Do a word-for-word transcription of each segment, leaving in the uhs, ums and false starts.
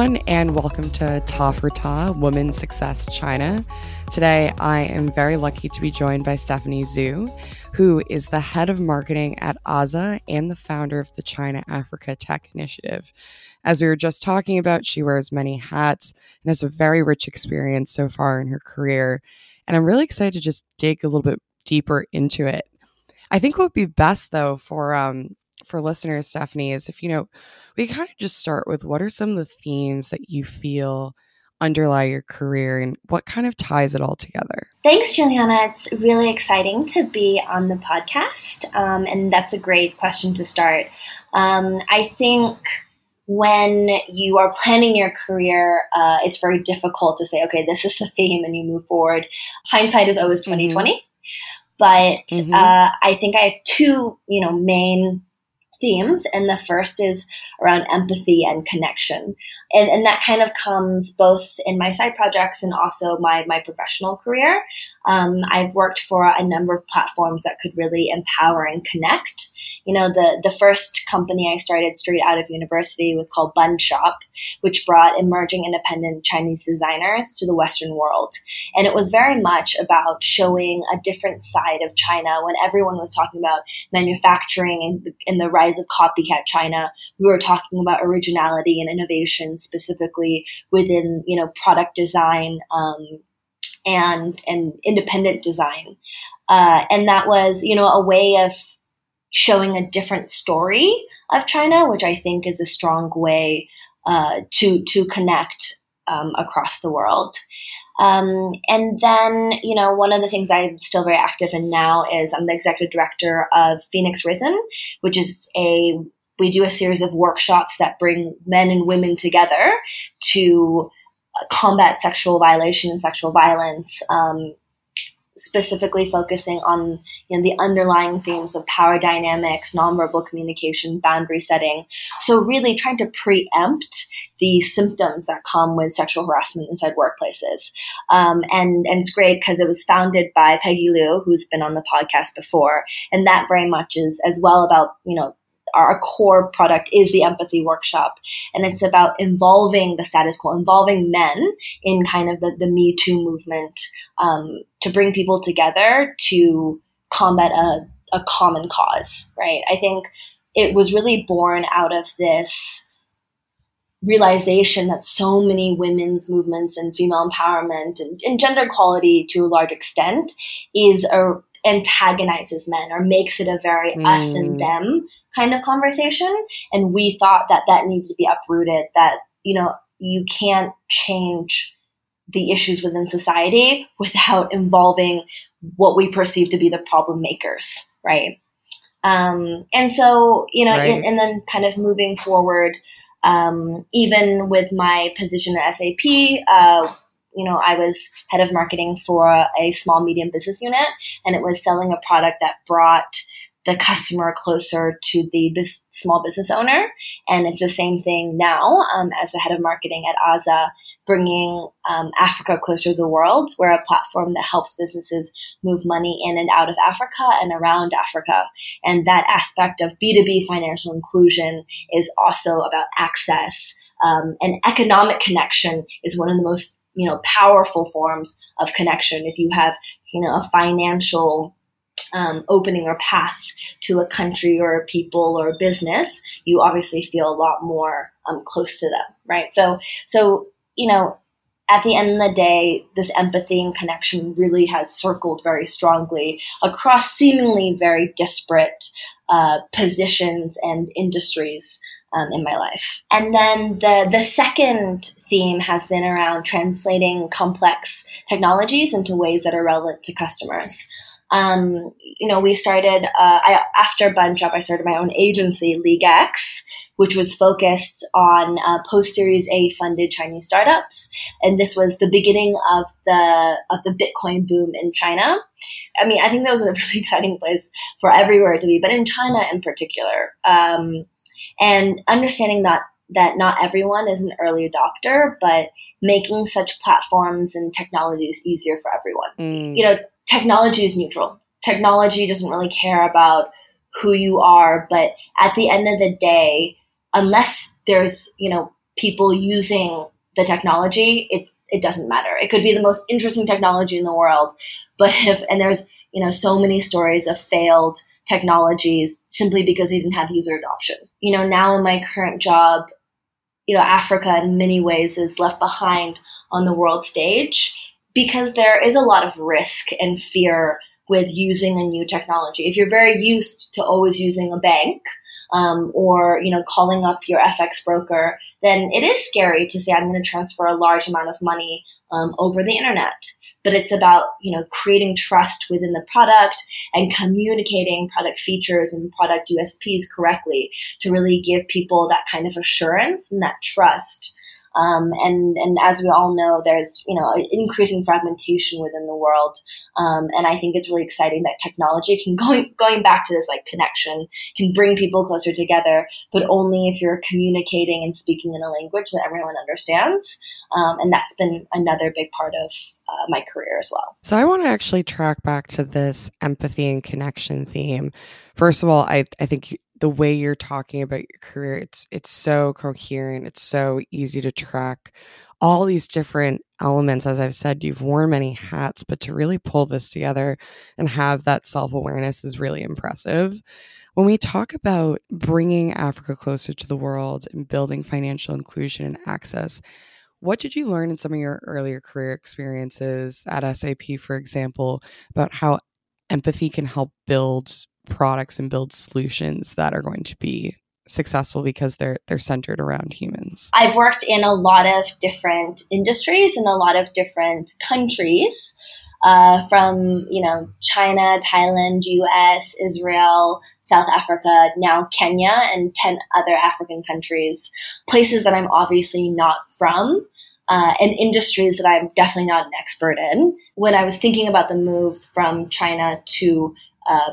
everyone, and welcome to Ta for Ta, Women's Success China. Today, I am very lucky to be joined by Stephany Zoo, who is the head of marketing at A Z A and the founder of the China Africa Tech Initiative. As we were just talking about, she wears many hats and has a very rich experience so far in her career. And I'm really excited to just dig a little bit deeper into it. I think what would be best, though, for um, for listeners, Stephany, is if, you know, we kind of just start with what are some of the themes that you feel underlie your career and what kind of ties it all together? Thanks, Juliana. It's really exciting to be on the podcast. Um, and that's a great question to start. Um, I think when you are planning your career, uh, it's very difficult to say, okay, this is the theme and you move forward. Hindsight is always twenty twenty. Mm-hmm. But mm-hmm. uh, I think I have two, you know, main themes. And the first is around empathy and connection. And, and that kind of comes both in my side projects and also my, my professional career. Um, I've worked for a number of platforms that could really empower and connect. You know, the, the first company I started straight out of university was called Bun Shop, which brought emerging independent Chinese designers to the Western world. And it was very much about showing a different side of China. When everyone was talking about manufacturing and the, and the rise of copycat China, we were talking about originality and innovation specifically within, you know, product design, um, and, and independent design. Uh, and that was, you know, a way of showing a different story of China, which I think is a strong way uh, to to connect um, across the world. Um, and then, you know, one of the things I'm still very active in now is I'm the executive director of Phoenix Risen, which is a, we do a series of workshops that bring men and women together to combat sexual violation and sexual violence, um, specifically focusing on, you know, the underlying themes of power dynamics, nonverbal communication, boundary setting. So really trying to preempt the symptoms that come with sexual harassment inside workplaces. Um, and, and it's great because it was founded by Peggy Liu, who's been on the podcast before. And that very much is as well about, you know, our core product is the empathy workshop. And it's about involving the status quo, involving men in kind of the, the Me Too movement, um, to bring people together to combat a, a common cause, right? I think it was really born out of this realization that so many women's movements and female empowerment and, and gender equality to a large extent is a antagonizes men or makes it a very mm. us and them kind of conversation. And we thought that that needed to be uprooted, that, you know, you can't change the issues within society without involving what we perceive to be the problem makers, right? Um, and so, you know, right. and, and then kind of moving forward, um, even with my position at S A P, uh, you know, I was head of marketing for a small medium business unit, and it was selling a product that brought the customer closer to the bis- small business owner. And it's the same thing now um, as the head of marketing at A Z A, bringing um, Africa closer to the world. We're a platform that helps businesses move money in and out of Africa and around Africa. And that aspect of B two B financial inclusion is also about access, um, and economic connection is one of the most, you know, powerful forms of connection. If you have, you know, a financial um, opening or path to a country or a people or a business, you obviously feel a lot more um, close to them, right? So, so, you know, at the end of the day, this empathy and connection really has circled very strongly across seemingly very disparate uh, positions and industries Um, in my life. And then the, the second theme has been around translating complex technologies into ways that are relevant to customers. Um, you know, we started, uh, I, after Bun Shop, I started my own agency, League X, which was focused on uh, post-Series A funded Chinese startups. And this was the beginning of the of the Bitcoin boom in China. I mean, I think that was a really exciting place for everywhere to be, but in China in particular. Um, And understanding that that not everyone is an early adopter, but making such platforms and technologies easier for everyone. Mm. You know, technology is neutral. Technology doesn't really care about who you are, but at the end of the day, unless there's, you know, people using the technology, it it doesn't matter. It could be the most interesting technology in the world, but if and there's you know so many stories of failed technologies simply because they didn't have user adoption. You know, now in my current job, you know, Africa in many ways is left behind on the world stage because there is a lot of risk and fear with using a new technology. If you're very used to always using a bank um, or, you know, calling up your F X broker, then it is scary to say, I'm going to transfer a large amount of money um, over the internet. But it's about, you know, creating trust within the product and communicating product features and product U S Ps correctly to really give people that kind of assurance and that trust. Um, and, and as we all know, there's, you know, increasing fragmentation within the world. Um, and I think it's really exciting that technology can, going, going back to this like connection, can bring people closer together, but only if you're communicating and speaking in a language that everyone understands. Um, and that's been another big part of uh, my career as well. So I want to actually track back to this empathy and connection theme. First of all, I, I think you, the way you're talking about your career, it's it's so coherent. It's so easy to track all these different elements. As I've said, you've worn many hats, but to really pull this together and have that self-awareness is really impressive. When we talk about bringing Africa closer to the world and building financial inclusion and access, what did you learn in some of your earlier career experiences at S A P, for example, about how empathy can help build products and build solutions that are going to be successful because they're they're centered around humans? I've worked in a lot of different industries and in a lot of different countries, uh, from you know China, Thailand, U S, Israel, South Africa, now Kenya, and ten other African countries, places that I'm obviously not from. Uh, and industries that I'm definitely not an expert in. When I was thinking about the move from China to uh,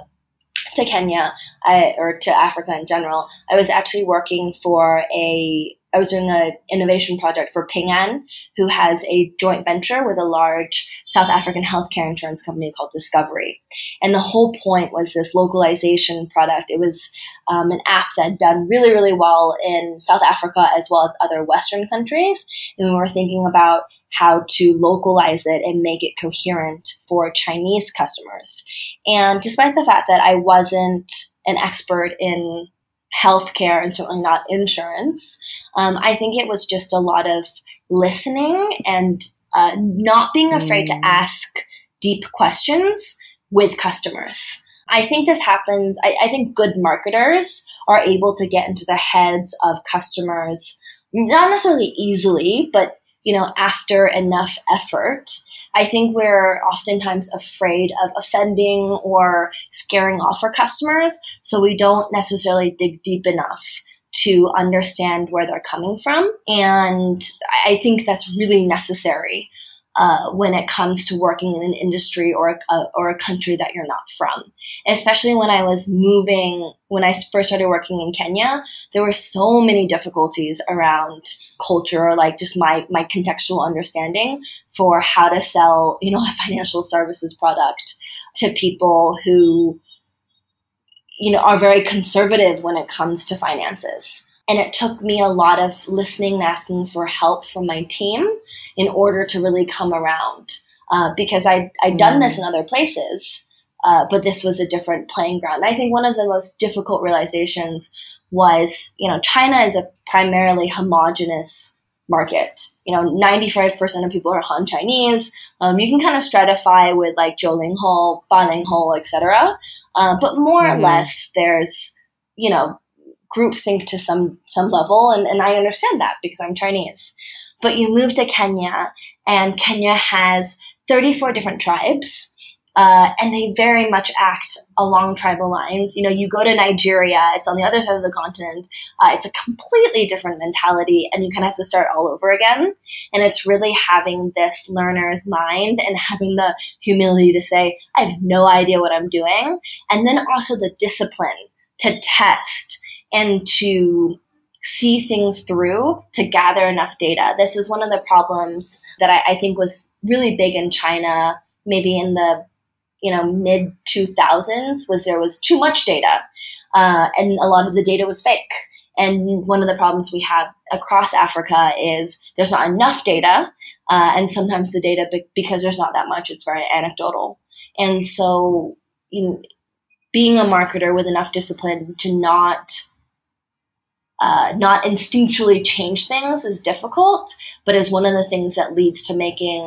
to Kenya I, or to Africa in general, I was actually working for a, I was doing an innovation project for Ping An, who has a joint venture with a large South African healthcare insurance company called Discovery. And the whole point was this localization product. It was um, an app that had done really, really well in South Africa as well as other Western countries. And we were thinking about how to localize it and make it coherent for Chinese customers. And despite the fact that I wasn't an expert in healthcare and certainly not insurance, Um, I think it was just a lot of listening and uh, not being afraid mm. to ask deep questions with customers. I think this happens. I, I think good marketers are able to get into the heads of customers, not necessarily easily, but you know, after enough effort. I think we're oftentimes afraid of offending or scaring off our customers, so we don't necessarily dig deep enough to understand where they're coming from. And I think that's really necessary uh, when it comes to working in an industry or a, or a country that you're not from. Especially when I was moving, when I first started working in Kenya, there were so many difficulties around culture, like just my, my contextual understanding for how to sell, you know, a financial services product to people who you know, are very conservative when it comes to finances. And it took me a lot of listening and asking for help from my team in order to really come around uh, because I, I'd done this in other places, uh, but this was a different playing ground. I think one of the most difficult realizations was, you know, China is a primarily homogenous market. You know, ninety-five percent of people are Han Chinese. Um, you can kind of stratify with like Zhou Ling Ho, Ban Ling Ho, et cetera. Uh, but more mm-hmm. or less there's, you know, groupthink to some, some level. And, and I understand that because I'm Chinese. But you move to Kenya and Kenya has thirty-four different tribes. Uh, and they very much act along tribal lines. You know, you go to Nigeria, it's on the other side of the continent. Uh, it's a completely different mentality and you kind of have to start all over again. And it's really having this learner's mind and having the humility to say, I have no idea what I'm doing. And then also the discipline to test and to see things through, to gather enough data. This is one of the problems that I, I think was really big in China, maybe in the you know, mid two thousands was there was too much data uh, and a lot of the data was fake. And one of the problems we have across Africa is there's not enough data. Uh, and sometimes the data, be- because there's not that much, it's very anecdotal. And so you know, being a marketer with enough discipline to not uh, not instinctually change things is difficult, but is one of the things that leads to making,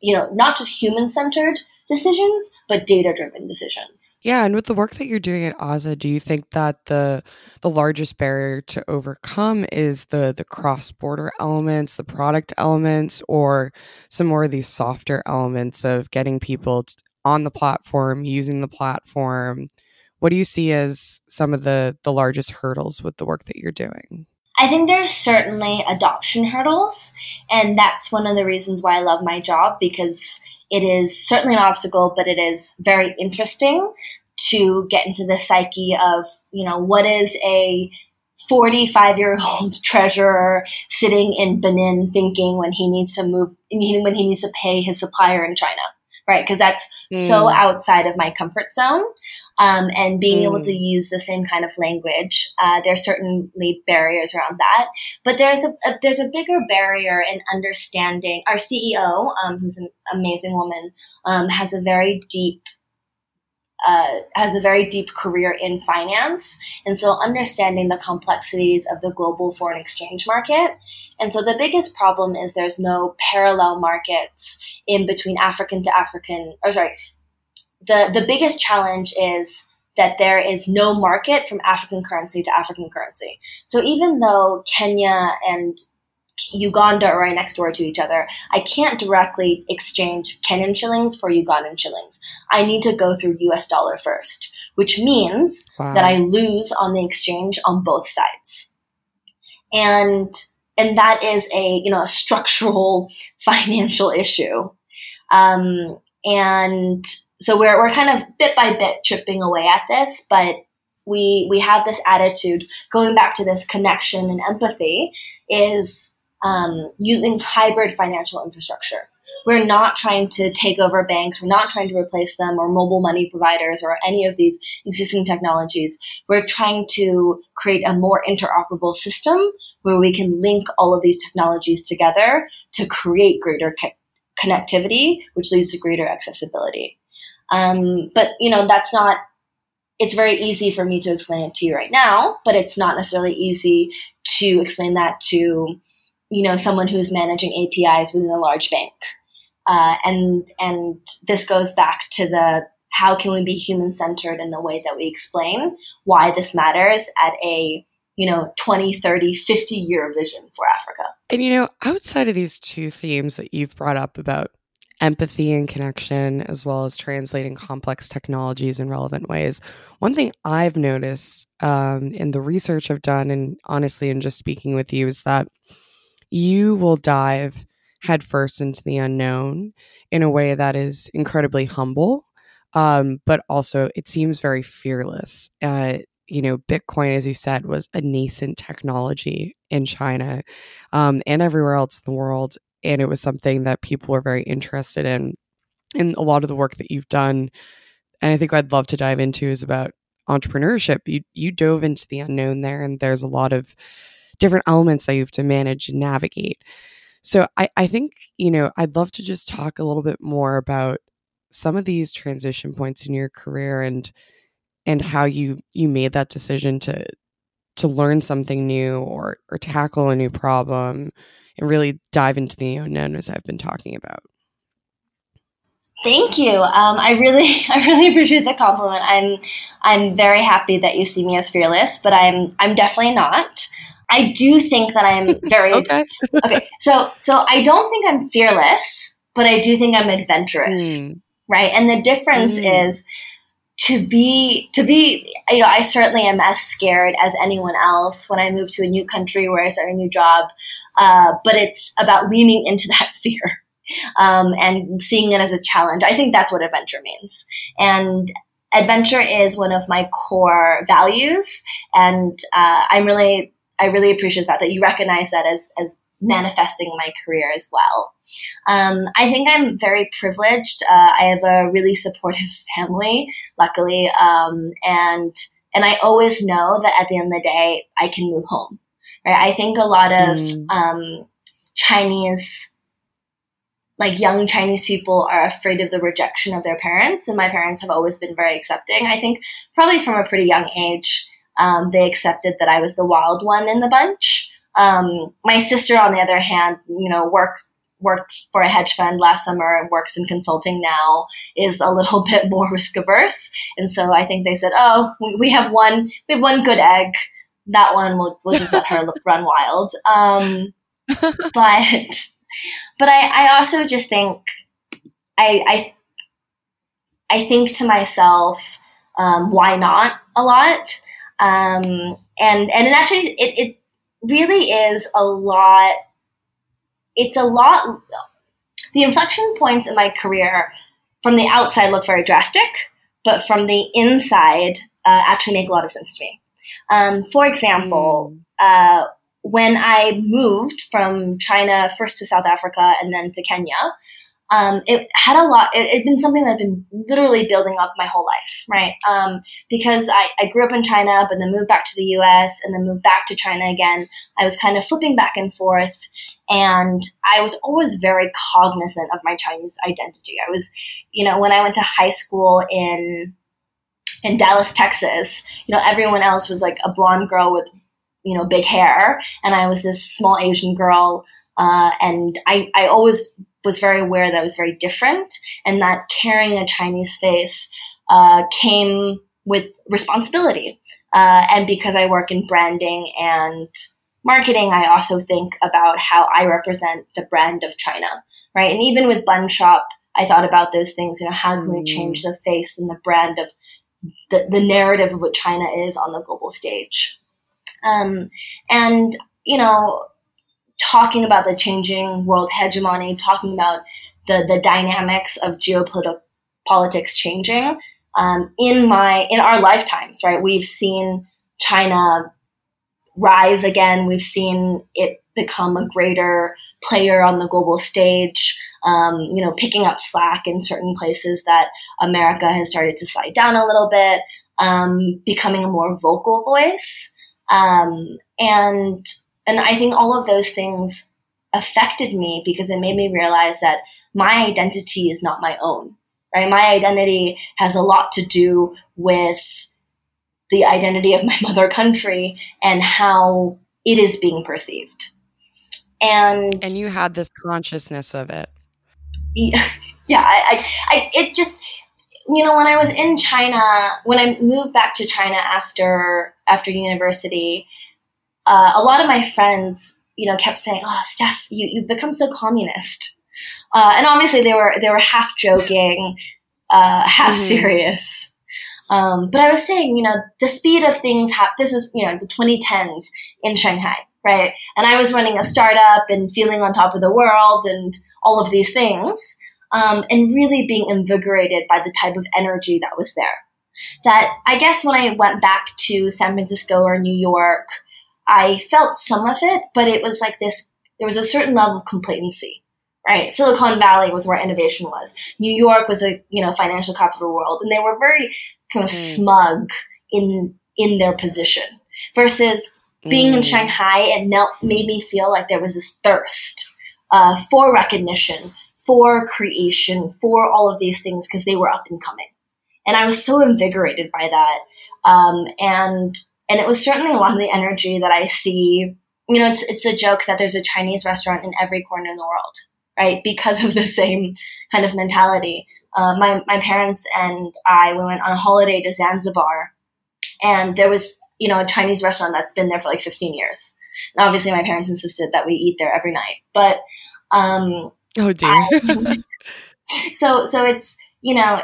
you know, not just human-centered decisions, but data-driven decisions. Yeah, and with the work that you're doing at A Z A, do you think that the the largest barrier to overcome is the the cross-border elements, the product elements, or some more of these softer elements of getting people on the platform, using the platform? What do you see as some of the the largest hurdles with the work that you're doing? I think there's certainly adoption hurdles, and that's one of the reasons why I love my job, because it is certainly an obstacle, but it is very interesting to get into the psyche of, you know, what is a forty-five-year-old treasurer sitting in Benin thinking when he needs to move, when he needs to pay his supplier in China, right? Because that's mm. so outside of my comfort zone. Um, and being mm. able to use the same kind of language, uh, there are certainly barriers around that. But there's a, a there's a bigger barrier in understanding. Our C E O, um, who's an amazing woman, um, has a very deep uh, has a very deep career in finance, and so understanding the complexities of the global foreign exchange market. And so the biggest problem is there's no parallel markets in between African to African, or sorry. The the biggest challenge is that there is no market from African currency to African currency. So even though Kenya and Uganda are right next door to each other, I can't directly exchange Kenyan shillings for Ugandan shillings. I need to go through U S dollar first, which means wow. that I lose on the exchange on both sides. And and that is a, you know, a structural financial issue. Um, and So we're we're kind of bit by bit chipping away at this, but we we have this attitude, going back to this connection and empathy, is um, using hybrid financial infrastructure. We're not trying to take over banks. We're not trying to replace them or mobile money providers or any of these existing technologies. We're trying to create a more interoperable system where we can link all of these technologies together to create greater co- connectivity, which leads to greater accessibility. Um, but, you know, that's not, it's very easy for me to explain it to you right now, but it's not necessarily easy to explain that to, you know, someone who's managing A P Is within a large bank. Uh, and, and this goes back to the, how can we be human-centered in the way that we explain why this matters at a, you know, twenty, thirty, fifty year vision for Africa. And, you know, outside of these two themes that you've brought up about empathy and connection, as well as translating complex technologies in relevant ways. One thing I've noticed um, in the research I've done, and honestly, in just speaking with you, is that you will dive headfirst into the unknown in a way that is incredibly humble, um, but also it seems very fearless. Uh, you know, Bitcoin, as you said, was a nascent technology in China um, and everywhere else in the world. And it was something that people were very interested in. And a lot of the work that you've done, and I think I'd love to dive into, is about entrepreneurship. You you dove into the unknown there, and there's a lot of different elements that you have to manage and navigate. So I, I think, you know, I'd love to just talk a little bit more about some of these transition points in your career and and how you you made that decision to to learn something new or or tackle a new problem and really dive into the unknown, as I've been talking about. Thank you. Um, I really, I really appreciate the compliment. I'm, I'm very happy that you see me as fearless, but I'm, I'm definitely not. I do think that I'm very okay. okay. So, so I don't think I'm fearless, but I do think I'm adventurous, mm. right? And the difference mm. is to be, to be, you know, I certainly am as scared as anyone else when I move to a new country where I start a new job. Uh, but it's about leaning into that fear um, and seeing it as a challenge. I think that's what adventure means. And adventure is one of my core values. And uh, I'm really, I really appreciate that, that you recognize that as, as manifesting my career as well. Um, I think I'm very privileged. Uh, I have a really supportive family, luckily. Um, and And I always know that at the end of the day, I can move home. Right? I think a lot of mm. um, Chinese, like young Chinese people are afraid of the rejection of their parents. And my parents have always been very accepting. I think probably from a pretty young age, um, they accepted that I was the wild one in the bunch. Um, my sister, on the other hand, you know, works worked for a hedge fund last summer and works in consulting now, is a little bit more risk averse. And so I think they said, oh, we have one, we have one good egg. That one, we'll, we'll just let her run wild. Um, but, but I, I also just think, I, I, I think to myself, um, why not a lot? Um, and, and it actually, it, it really is a lot. It's a lot, the inflection points in my career from the outside look very drastic, but from the inside uh, actually make a lot of sense to me. Um, for example, uh, when I moved from China first to South Africa and then to Kenya, um, it had a lot, it had been something that I've been literally building up my whole life, right? Um, because I, I grew up in China, but then moved back to the U S and then moved back to China again. I was kind of flipping back and forth. And I was always very cognizant of my Chinese identity. I was, you know, when I went to high school in in Dallas, Texas, you know, everyone else was like a blonde girl with, you know, big hair. And I was this small Asian girl. Uh, and I, I always was very aware that I was very different and that carrying a Chinese face uh, came with responsibility. Uh, and because I work in branding and marketing, I also think about how I represent the brand of China, right? And even with Bun Shop, I thought about those things, you know, how can mm. we change the face and the brand of the, the narrative of what China is on the global stage? Um, and, you know, talking about the changing world hegemony, talking about the, the dynamics of geopolitics changing um, in my in our lifetimes, right? We've seen China rise again. We've seen it become a greater player on the global stage, um, you know, picking up slack in certain places that America has started to slide down a little bit, um, becoming a more vocal voice. Um, and, and I think all of those things affected me because it made me realize that my identity is not my own, right? My identity has a lot to do with the identity of my mother country and how it is being perceived. And and you had this consciousness of it. Yeah, yeah I, I, I, it just, you know, when I was in China, when I moved back to China after, after university, uh, a lot of my friends, you know, kept saying, oh, Steph, you, you've become so communist. Uh, and obviously they were, they were half joking, uh, half mm-hmm. serious. Um, but I was saying, you know, the speed of things, ha- this is, you know, the twenty tens in Shanghai, right? And I was running a startup and feeling on top of the world and all of these things, um, and really being invigorated by the type of energy that was there. That I guess when I went back to San Francisco or New York, I felt some of it, but it was like this, there was a certain level of complacency. Right, Silicon Valley was where innovation was. New York was a you know financial capital world, and they were very kind of mm. smug in in their position. Versus being mm. in Shanghai, it made me feel like there was this thirst uh, for recognition, for creation, for all of these things because they were up and coming, and I was so invigorated by that. Um, and and it was certainly a lot of the energy that I see. You know, it's it's a joke that there's a Chinese restaurant in every corner in the world. Right, because of the same kind of mentality. Uh, my my parents and I, we went on a holiday to Zanzibar, and there was you know a Chinese restaurant that's been there for like fifteen years. And obviously, my parents insisted that we eat there every night. But um, oh dear, I, so so it's you know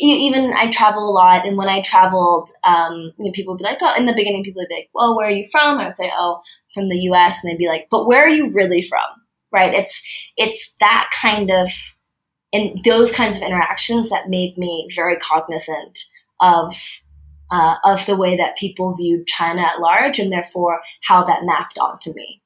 even I travel a lot, and when I traveled, um, you know, people would be like, oh, in the beginning, people would be like, well, where are you from? I would say, oh, from the U S, and they'd be like, but where are you really from? Right, it's it's that kind of and those kinds of interactions that made me very cognizant of uh, of the way that people viewed China at large, and therefore how that mapped onto me.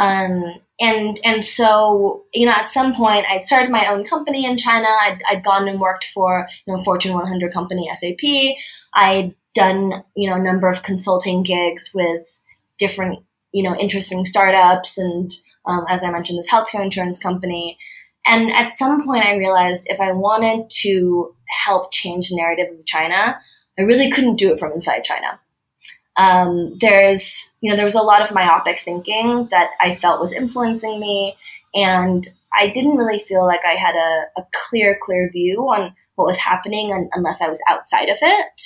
Um, And and so, you know, at some point, I'd started my own company in China. I'd, I'd gone and worked for, you know, Fortune one hundred company, S A P. I'd done, you know, a number of consulting gigs with different, you know, interesting startups. And um, as I mentioned, this healthcare insurance company. And at some point, I realized if I wanted to help change the narrative of China, I really couldn't do it from inside China. Um, there's, you know, there was a lot of myopic thinking that I felt was influencing me, and I didn't really feel like I had a, a clear, clear view on what was happening un- unless I was outside of it.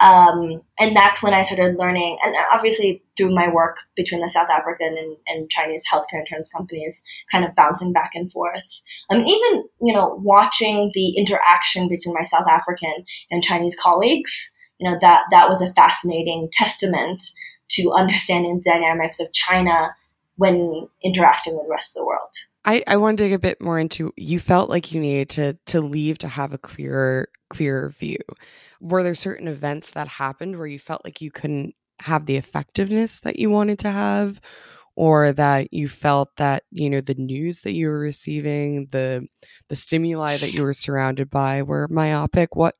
Um, and that's when I started learning, and obviously through my work between the South African and, and Chinese healthcare insurance companies, kind of bouncing back and forth. I mean, even, you know, watching the interaction between my South African and Chinese colleagues, you know, that, that was a fascinating testament to understanding the dynamics of China when interacting with the rest of the world. I, I want to dig a bit more into, you felt like you needed to to leave to have a clearer, clearer view. Were there certain events that happened where you felt like you couldn't have the effectiveness that you wanted to have, or that you felt that, you know, the news that you were receiving, the the stimuli that you were surrounded by were myopic? What,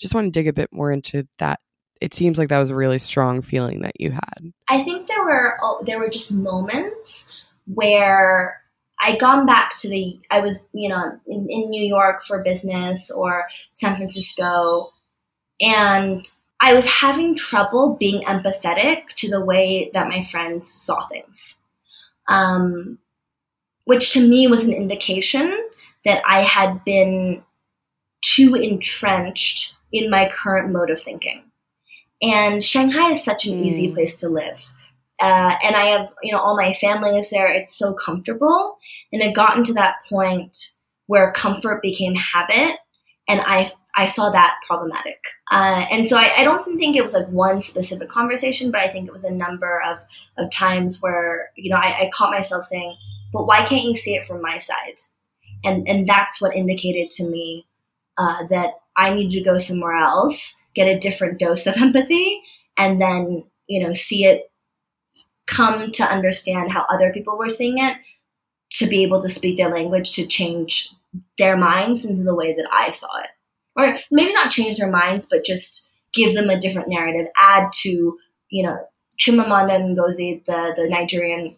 just want to dig a bit more into that. It seems like that was a really strong feeling that you had. I think there were there were just moments where I gone back to the, I was, you know, in, in New York for business or San Francisco, and I was having trouble being empathetic to the way that my friends saw things, um, which to me was an indication that I had been too entrenched in my current mode of thinking. And Shanghai is such an mm. easy place to live. Uh, and I have, you know, all my family is there. It's so comfortable. And it gotten to that point where comfort became habit. And I, I saw that problematic. Uh, and so I, I don't think it was like one specific conversation, but I think it was a number of, of times where, you know, I, I caught myself saying, but why can't you see it from my side? And, and that's what indicated to me uh, that I need to go somewhere else, get a different dose of empathy, and then, you know, see it, come to understand how other people were seeing it, to be able to speak their language, to change their minds into the way that I saw it. Or maybe not change their minds, but just give them a different narrative, add to, you know, Chimamanda Ngozi, the, the Nigerian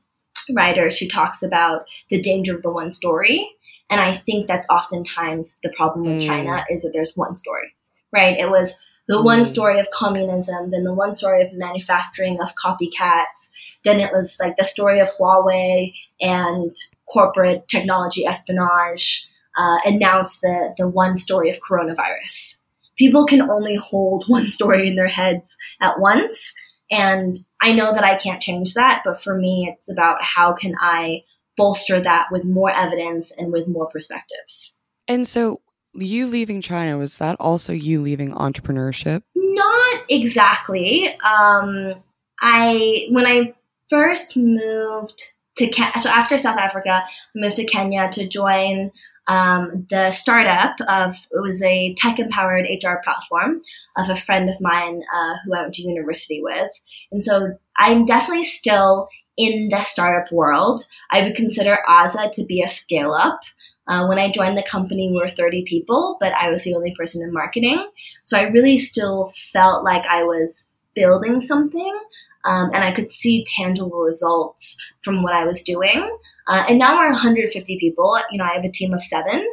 writer, she talks about the danger of the one story. And I think that's oftentimes the problem with mm. China, is that there's one story, right? It was the one story of communism, then the one story of manufacturing, of copycats. Then it was like the story of Huawei and corporate technology espionage. Uh, and now it's the, the one story of coronavirus. People can only hold one story in their heads at once. And I know that I can't change that. But for me, it's about how can I bolster that with more evidence and with more perspectives. And so, you leaving China, was that also you leaving entrepreneurship? Not exactly. Um, I when I first moved to Ke- so after South Africa, I moved to Kenya to join um, the startup of it was a tech empowered H R platform of a friend of mine uh, who I went to university with, and so I'm definitely still in the startup world. I would consider A Z A to be a scale up. Uh, when I joined the company, we were thirty people, but I was the only person in marketing. So I really still felt like I was building something, um, and I could see tangible results from what I was doing. Uh, and now we're one hundred fifty people. You know, I have a team of seven.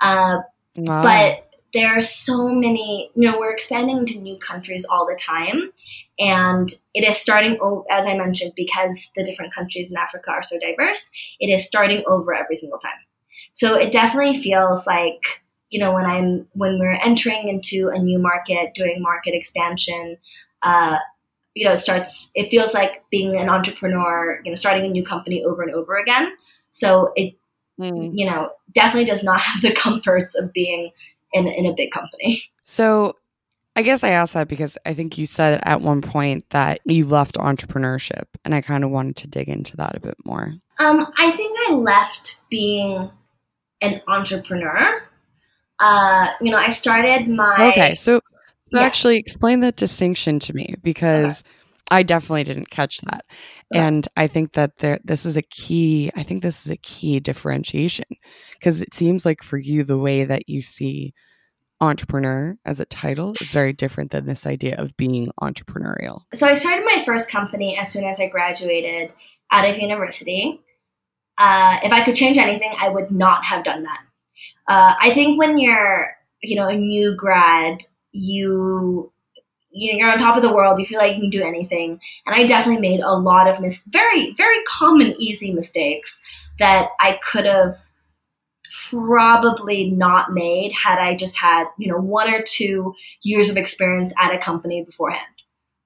Uh, wow. But there are so many, you know, we're expanding into new countries all the time. And it is starting, as I mentioned, because the different countries in Africa are so diverse, it is starting over every single time. So it definitely feels like, you know, when I'm when we're entering into a new market, doing market expansion, uh, you know, it starts. It feels like being an entrepreneur, you know, starting a new company over and over again. So it, mm. you know, definitely does not have the comforts of being in in a big company. So I guess I asked that because I think you said at one point that you left entrepreneurship, and I kind of wanted to dig into that a bit more. Um, I think I left being an entrepreneur. Uh, you know, I started my... Okay, so yeah. Actually explain that distinction to me, because okay. I definitely didn't catch that. Yeah. And I think that there, this is a key, I think this is a key differentiation, because it seems like for you, the way that you see entrepreneur as a title is very different than this idea of being entrepreneurial. So I started my first company as soon as I graduated out of university. Uh, if I could change anything, I would not have done that. Uh, I think when you're, you know, a new grad, you, you're on top of the world. You feel like you can do anything. And I definitely made a lot of mis- very, very common, easy mistakes that I could have probably not made had I just had, you know, one or two years of experience at a company beforehand.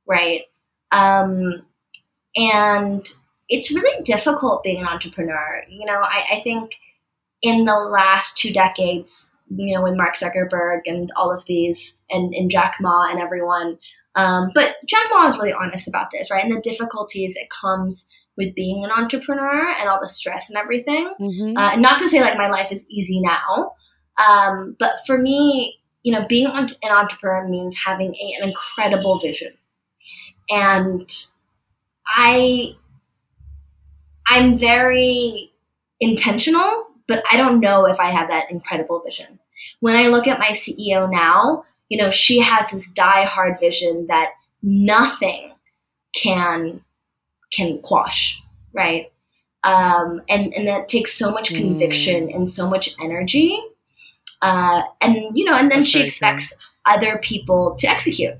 Right. Um, and it's really difficult being an entrepreneur. You know, I, I think in the last two decades, you know, with Mark Zuckerberg and all of these and, and Jack Ma and everyone. Um, but Jack Ma is really honest about this, right? And the difficulties that comes with being an entrepreneur and all the stress and everything. Mm-hmm. Uh, not to say like my life is easy now, um, but for me, you know, being an entrepreneur means having a, an incredible vision. And I, I'm very intentional, but I don't know if I have that incredible vision. When I look at my C E O now, you know, she has this diehard vision that nothing can can quash, right? Um, and, and that takes so much mm. conviction and so much energy. Uh, and, you know, and then That's she expects true. other people to execute.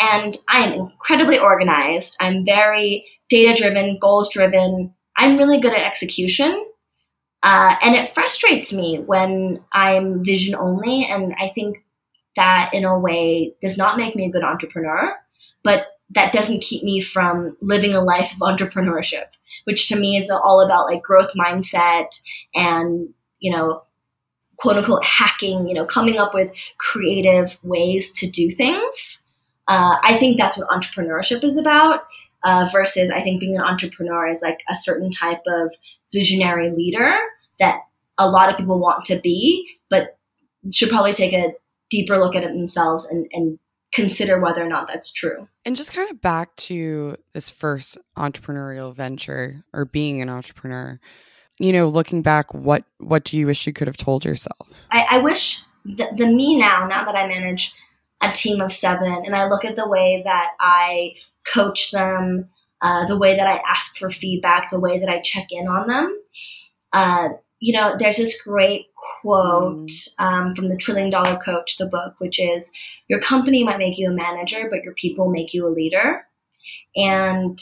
And I'm incredibly organized. I'm very data-driven, goals-driven. I'm really good at execution. Uh, and it frustrates me when I'm vision only. And I think that in a way does not make me a good entrepreneur, but that doesn't keep me from living a life of entrepreneurship, which to me is all about like growth mindset and, you know, quote unquote hacking, you know, coming up with creative ways to do things. Uh, I think that's what entrepreneurship is about. Uh, versus I think being an entrepreneur is like a certain type of visionary leader that a lot of people want to be, but should probably take a deeper look at it themselves and, and consider whether or not that's true. And just kind of back to this first entrepreneurial venture or being an entrepreneur, you know, looking back, what, what do you wish you could have told yourself? I, I wish the, the me now, now that I manage a team of seven and I look at the way that I coach them, uh, the way that I ask for feedback, the way that I check in on them. Uh, you know, there's this great quote um, from the Trillion Dollar Coach, the book, which is your company might make you a manager, but your people make you a leader. And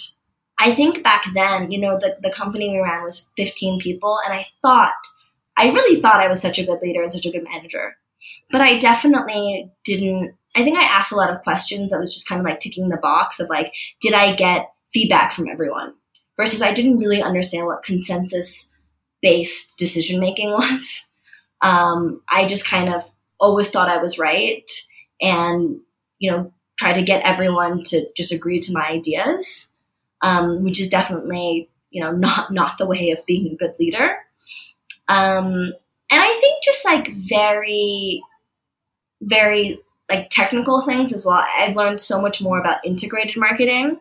I think back then, you know, the, the company we ran was fifteen people. And I thought, I really thought I was such a good leader and such a good manager, but I definitely didn't. I think I asked a lot of questions. I was just kind of like ticking the box of like, did I get feedback from everyone? Versus I didn't really understand what consensus-based decision-making was. Um, I just kind of always thought I was right and, you know, try to get everyone to just agree to my ideas, um, which is definitely, you know, not, not the way of being a good leader. Um, and I think just like very, very... like technical things as well. I've learned so much more about integrated marketing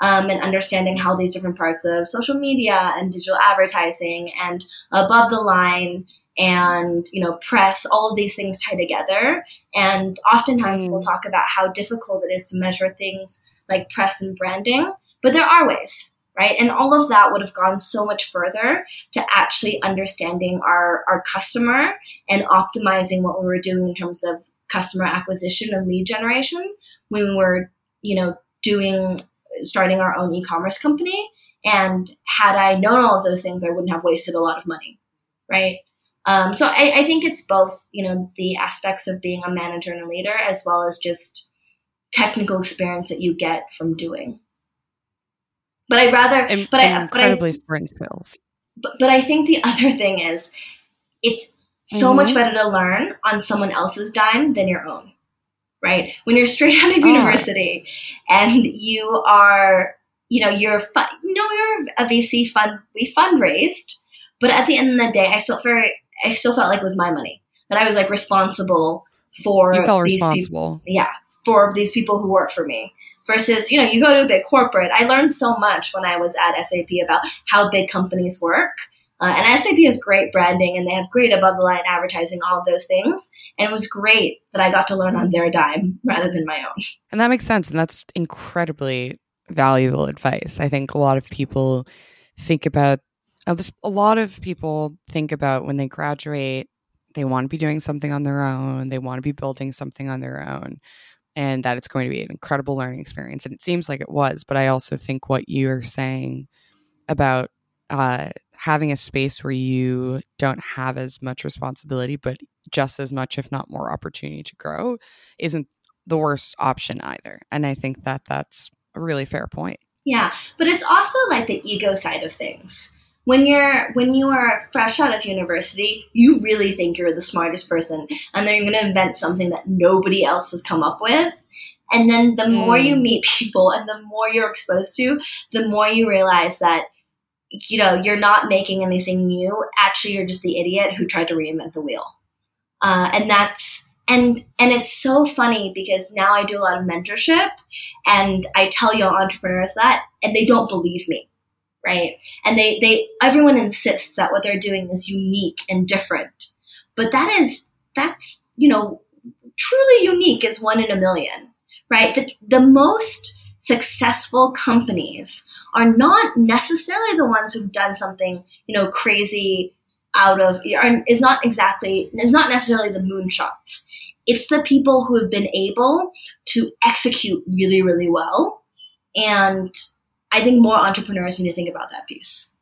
um, and understanding how these different parts of social media and digital advertising and above the line and, you know, press, all of these things tie together. And oftentimes mm. we'll talk about how difficult it is to measure things like press and branding, but there are ways, right? And all of that would have gone so much further to actually understanding our, our customer and optimizing what we were doing in terms of customer acquisition and lead generation when we were, you know, doing, starting our own e-commerce company. And had I known all of those things, I wouldn't have wasted a lot of money. Right. Um, so I, I think it's both, you know, the aspects of being a manager and a leader, as well as just technical experience that you get from doing. But I'd rather, and, but and I, incredibly sprint skills. But, but I think the other thing is it's, so mm-hmm. much better to learn on someone else's dime than your own, right? When you're straight out of university oh. and you are, you know, you're, fu- you know, you're a V C fund, we fundraised, but at the end of the day, I still felt, I still felt like it was my money, that I was like responsible for you felt these responsible. people. Yeah. For these people who work for me, versus, you know, you go to a big corporate. I learned so much when I was at S A P about how big companies work. Uh, and S A P has great branding, and they have great above-the-line advertising, all of those things. And it was great that I got to learn on their dime rather than my own. And that makes sense. And that's incredibly valuable advice. I think a lot of people think about, a lot of people think about when they graduate, they want to be doing something on their own. They want to be building something on their own, and that it's going to be an incredible learning experience. And it seems like it was. But I also think what you're saying about uh, having a space where you don't have as much responsibility, but just as much, if not more, opportunity to grow isn't the worst option either. And I think that that's a really fair point. Yeah. But it's also like the ego side of things. When you're when you are fresh out of university, you really think you're the smartest person, and then you're going to invent something that nobody else has come up with. And then the more mm. you meet people and the more you're exposed to, the more you realize that, you know, you're not making anything new. Actually, you're just the idiot who tried to reinvent the wheel. Uh, and that's and and it's so funny because now I do a lot of mentorship, and I tell young entrepreneurs that, and they don't believe me. Right. And they, they, everyone insists that what they're doing is unique and different, but that is, that's, you know, truly unique is one in a million, right? The, the most successful companies are not necessarily the ones who've done something, you know, crazy out of, are, is not exactly, is not necessarily the moonshots. It's the people who have been able to execute really, really well. And I think more entrepreneurs need to think about that piece,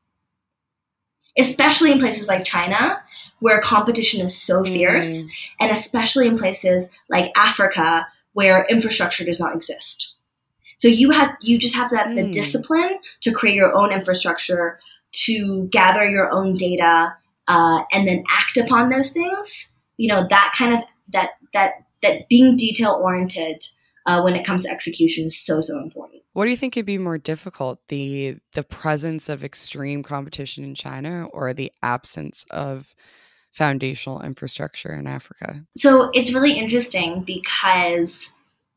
especially in places like China, where competition is so fierce, mm. and especially in places like Africa, where infrastructure does not exist. So you have you just have that mm. the discipline to create your own infrastructure, to gather your own data, uh, and then act upon those things. You know, that kind of that that that being detail oriented uh, when it comes to execution is so so important. What do you think could be more difficult, the the presence of extreme competition in China or the absence of foundational infrastructure in Africa? So it's really interesting because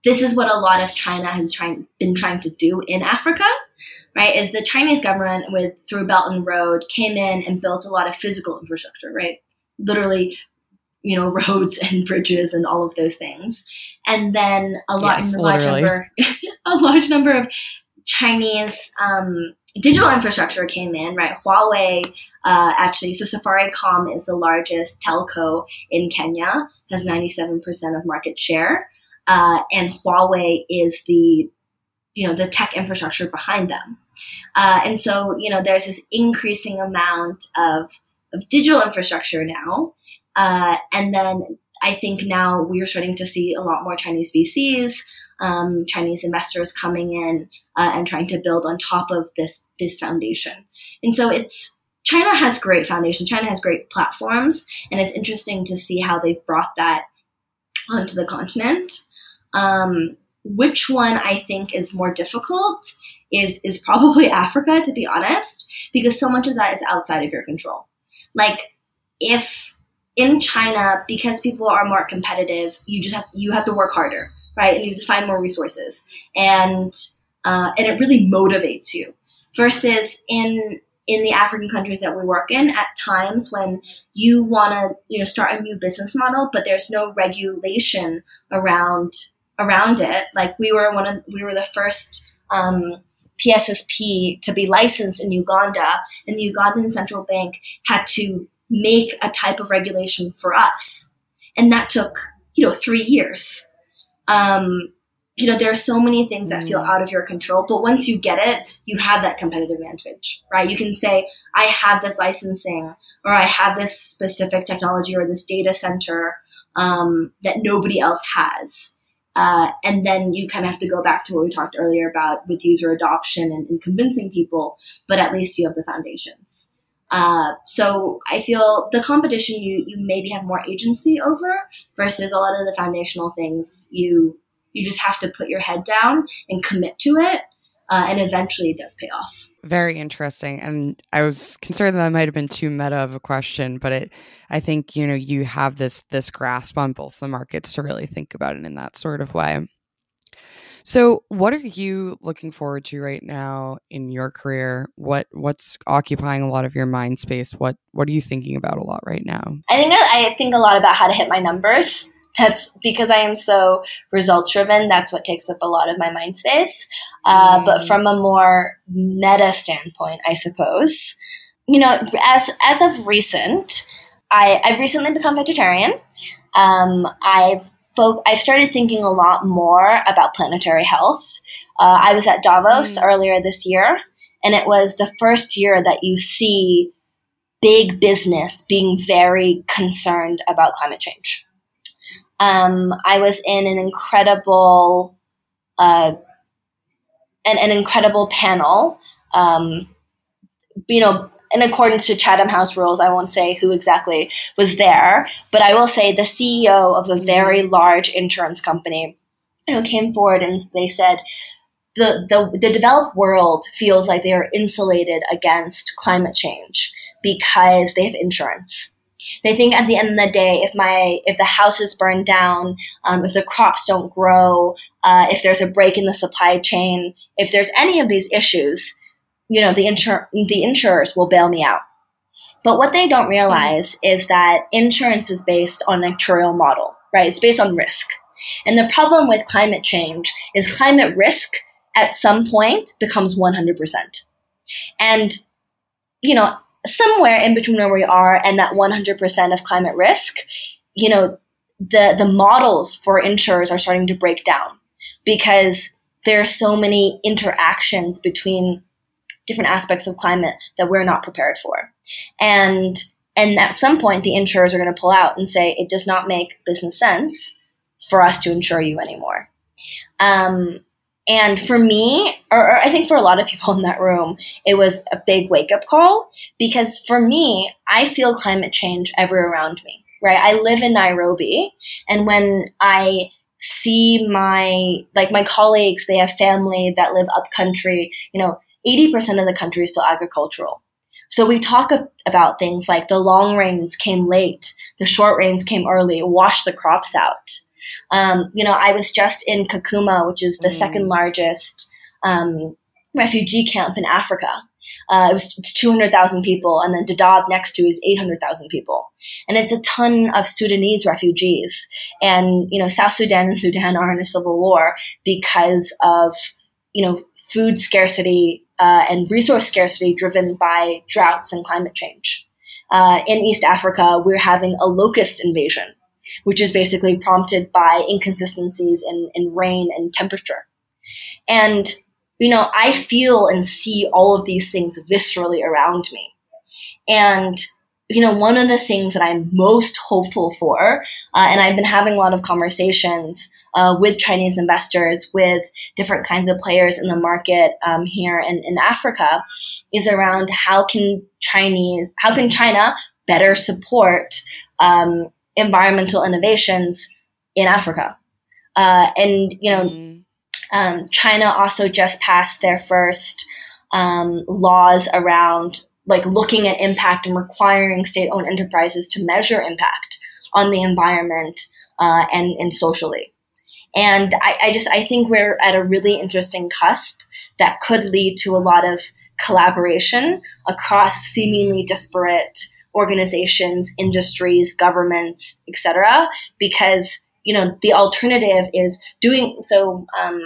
this is what a lot of China has trying, been trying to do in Africa, right? Is the Chinese government with through Belt and Road came in and built a lot of physical infrastructure, right? Literally, you know, roads and bridges and all of those things. And then a, lot, yes, a large number a large number of Chinese um, digital infrastructure came in, right? Huawei, uh, actually, so Safaricom is the largest telco in Kenya, has ninety-seven percent of market share. Uh, and Huawei is the, you know, the tech infrastructure behind them. Uh, and so, you know, there's this increasing amount of, of digital infrastructure now. Uh, and then I think now we are starting to see a lot more Chinese V Cs, um, Chinese investors coming in uh, and trying to build on top of this this foundation. And so it's China has great foundation. China has great platforms, and it's interesting to see how they've brought that onto the continent. Um, which one I think is more difficult is is probably Africa, to be honest, because so much of that is outside of your control. Like if in China, because people are more competitive, you just have you have to work harder, right? And you have to find more resources, and uh, and it really motivates you. Versus in in the African countries that we work in, at times when you want to you know start a new business model, but there's no regulation around around it. Like we were one of we were the first um, P S S P to be licensed in Uganda, and the Ugandan central bank had to make a type of regulation for us. And that took, you know, three years. Um, you know, there are so many things that feel out of your control, but once you get it, you have that competitive advantage, right? You can say, I have this licensing, or I have this specific technology or this data center um, that nobody else has. Uh, and then you kind of have to go back to what we talked earlier about with user adoption and, and convincing people, but at least you have the foundations. Uh, so I feel the competition you, you maybe have more agency over versus a lot of the foundational things you you just have to put your head down and commit to it, uh, and eventually it does pay off. Very interesting, and I was concerned that I might have been too meta of a question, but it I think you know you have this this grasp on both the markets to really think about it in that sort of way. So what are you looking forward to right now in your career? What what's occupying a lot of your mind space? What what are you thinking about a lot right now? I think I think a lot about how to hit my numbers. That's because I am so results driven. That's what takes up a lot of my mind space. Uh, mm. But from a more meta standpoint, I suppose, you know, as as of recent, I, I've recently become vegetarian. Um, I've folk, I've started thinking a lot more about planetary health. Uh, I was at Davos mm. earlier this year, and it was the first year that you see big business being very concerned about climate change. Um, I was in an incredible, uh, an, an incredible panel, um, you know, in accordance to Chatham House rules. I won't say who exactly was there, but I will say the C E O of a very large insurance company, you know, came forward and they said, the, the, the developed world feels like they are insulated against climate change because they have insurance. They think at the end of the day, if my if the house is burned down, um, if the crops don't grow, uh, if there's a break in the supply chain, if there's any of these issues, you know, the insur- the insurers will bail me out. But what they don't realize is that insurance is based on an actuarial model, right? It's based on risk. And the problem with climate change is climate risk at some point becomes one hundred percent. And, you know, somewhere in between where we are and that one hundred percent of climate risk, you know, the, the models for insurers are starting to break down because there are so many interactions between different aspects of climate that we're not prepared for. And, and at some point, the insurers are going to pull out and say, it does not make business sense for us to insure you anymore. Um, And for me, or, or I think for a lot of people in that room, it was a big wake-up call because for me, I feel climate change everywhere around me, right? I live in Nairobi, and when I see my, like my colleagues, they have family that live upcountry, you know, eighty percent of the country is still agricultural. So we talk about things like the long rains came late, the short rains came early, wash the crops out. Um, you know, I was just in Kakuma, which is the mm. second largest um, refugee camp in Africa. Uh, it was it's two hundred thousand people, and then Dadaab next to is eight hundred thousand people. And it's a ton of Sudanese refugees. And, you know, South Sudan and Sudan are in a civil war because of, you know, food scarcity uh, and resource scarcity driven by droughts and climate change. Uh, in East Africa, we're having a locust invasion, which is basically prompted by inconsistencies in, in rain and temperature. And, you know, I feel and see all of these things viscerally around me. And, you know, one of the things that I'm most hopeful for, uh, and I've been having a lot of conversations uh, with Chinese investors, with different kinds of players in the market um, here in, in Africa, is around how can Chinese, how can China better support um environmental innovations in Africa. Uh, and, you know, mm. um, China also just passed their first um, laws around like looking at impact and requiring state-owned enterprises to measure impact on the environment uh, and, and socially. And I, I just, I think we're at a really interesting cusp that could lead to a lot of collaboration across seemingly disparate organizations, industries, governments, et cetera, because you know the alternative is doing so. Um,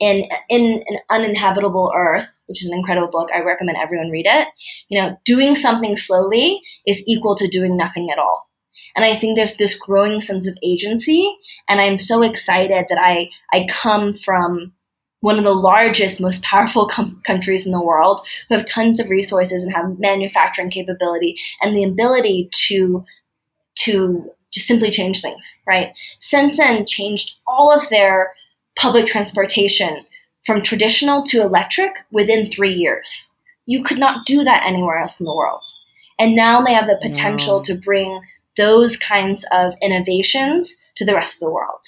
in in an uninhabitable Earth, which is an incredible book, I recommend everyone read it. You know, doing something slowly is equal to doing nothing at all. And I think there's this growing sense of agency, and I'm so excited that I I come from one of the largest, most powerful com- countries in the world, who have tons of resources and have manufacturing capability and the ability to to just simply change things, right? Shenzhen changed all of their public transportation from traditional to electric within three years. You could not do that anywhere else in the world. And now they have the potential no. to bring those kinds of innovations to the rest of the world.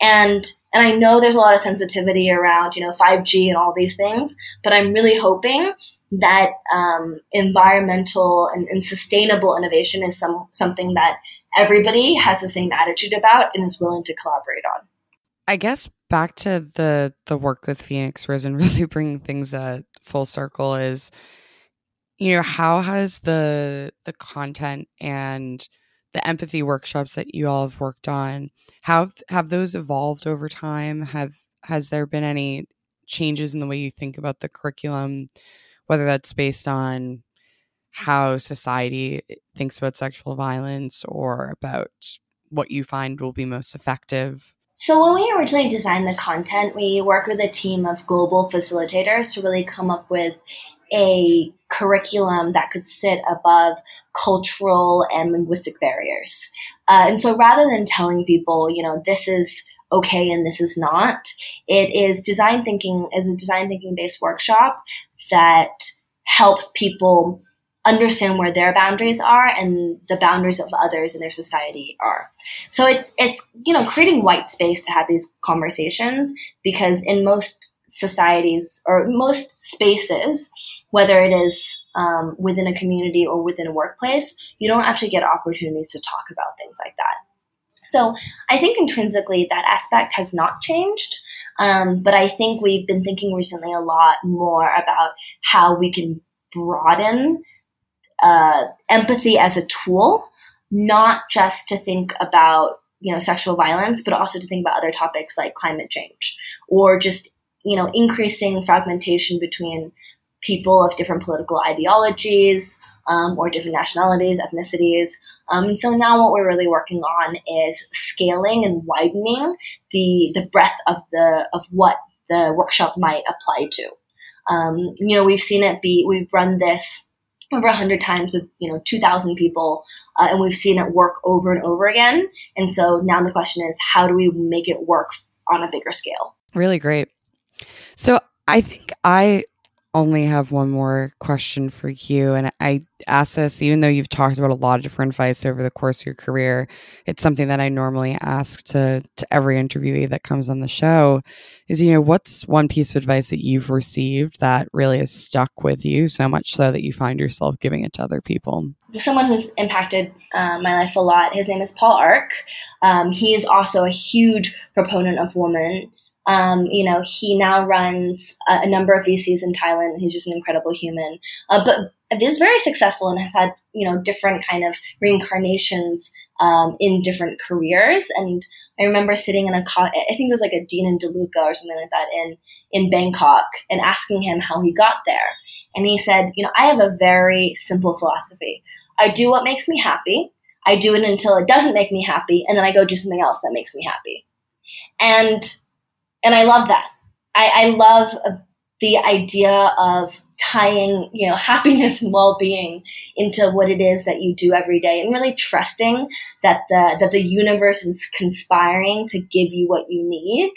And and I know there's a lot of sensitivity around, you know, five G and all these things, but I'm really hoping that um, environmental and, and sustainable innovation is some something that everybody has the same attitude about and is willing to collaborate on. I guess back to the the work with Phoenix Risen, really bringing things uh, full circle is, you know, how has the the content and the empathy workshops that you all have worked on, how have those evolved over time? Have has there been any changes in the way you think about the curriculum, whether that's based on how society thinks about sexual violence or about what you find will be most effective? So when we originally designed the content, we worked with a team of global facilitators to really come up with a curriculum that could sit above cultural and linguistic barriers. Uh, and so rather than telling people, you know, this is okay and this is not, it is design thinking, is a design thinking based workshop that helps people understand where their boundaries are and the boundaries of others in their society are. So it's, it's, you know, creating white space to have these conversations, because in most societies or most spaces, whether it is um, within a community or within a workplace, you don't actually get opportunities to talk about things like that. So I think intrinsically that aspect has not changed, um, but I think we've been thinking recently a lot more about how we can broaden uh, empathy as a tool, not just to think about, you know, sexual violence, but also to think about other topics like climate change or just, you know, increasing fragmentation between people of different political ideologies um, or different nationalities, ethnicities. Um, and so now what we're really working on is scaling and widening the the breadth of the of what the workshop might apply to. Um, you know, we've seen it be, we've run this over one hundred times with, you know, two thousand people, uh, and we've seen it work over and over again. And so now the question is, how do we make it work on a bigger scale? Really great. So I think I only have one more question for you. And I ask this, even though you've talked about a lot of different advice over the course of your career, it's something that I normally ask to, to every interviewee that comes on the show is, you know, what's one piece of advice that you've received that really has stuck with you so much so that you find yourself giving it to other people? Someone who's impacted uh, my life a lot, his name is Paul Ark. Um, he is also a huge proponent of women. Um, you know, he now runs a, a number of V Cs in Thailand. He's just an incredible human, uh, but is very successful and has had, you know, different kind of reincarnations um, in different careers. And I remember sitting in a, co- I think it was like a Dean and DeLuca or something like that in, in Bangkok, and asking him how he got there. And he said, you know, I have a very simple philosophy. I do what makes me happy. I do it until it doesn't make me happy. And then I go do something else that makes me happy. And And I love that. I, I love the idea of tying, you know, happiness and well-being into what it is that you do every day, and really trusting that the that the universe is conspiring to give you what you need.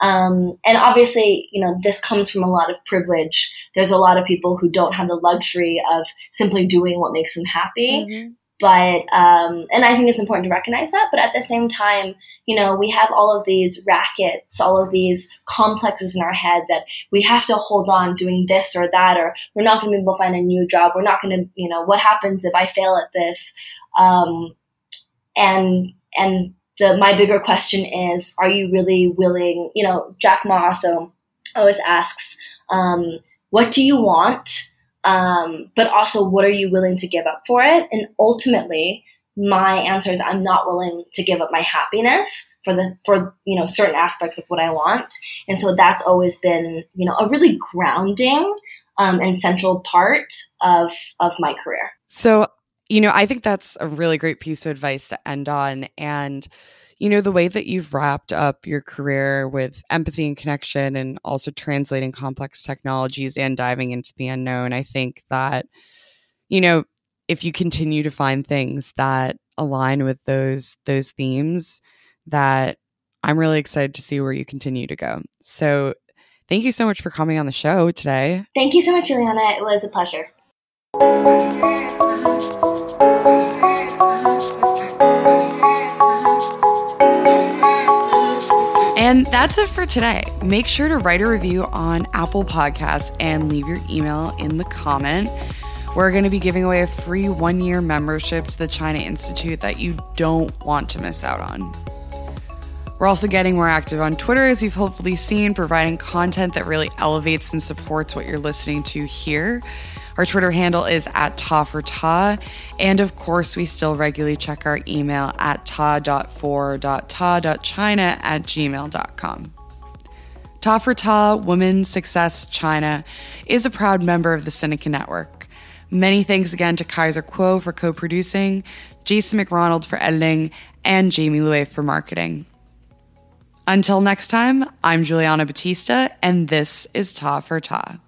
Um, and obviously, you know, this comes from a lot of privilege. There's a lot of people who don't have the luxury of simply doing what makes them happy. Mm-hmm. But, um, and I think it's important to recognize that, but at the same time, you know, we have all of these rackets, all of these complexes in our head that we have to hold on doing this or that, or we're not going to be able to find a new job. We're not going to, you know, what happens if I fail at this? Um, and, and the, my bigger question is, are you really willing, you know, Jack Ma also always asks, um, what do you want? Um, but also, what are you willing to give up for it? And ultimately, my answer is I'm not willing to give up my happiness for the for you know certain aspects of what I want. And so that's always been you know a really grounding um, and central part of of my career. So you know I think that's a really great piece of advice to end on. And you know the way that you've wrapped up your career with empathy and connection, and also translating complex technologies and diving into the unknown, I think that you know if you continue to find things that align with those those themes, that I'm really excited to see where you continue to go. So thank you so much for coming on the show today. Thank you so much, Juliana. It was a pleasure. And that's it for today. Make sure to write a review on Apple Podcasts and leave your email in the comment. We're going to be giving away a free one-year membership to the China Institute that you don't want to miss out on. We're also getting more active on Twitter, as you've hopefully seen, providing content that really elevates and supports what you're listening to here. Our Twitter handle is at Ta for Ta. And of course, we still regularly check our email at ta dot for dot ta dot china at gmail dot com. Ta for Ta, Women's Success China, is a proud member of the Seneca Network. Many thanks again to Kaiser Kuo for co-producing, Jason McRonald for editing, and Jamie Lue for marketing. Until next time, I'm Juliana Batista, and this is Ta for Ta.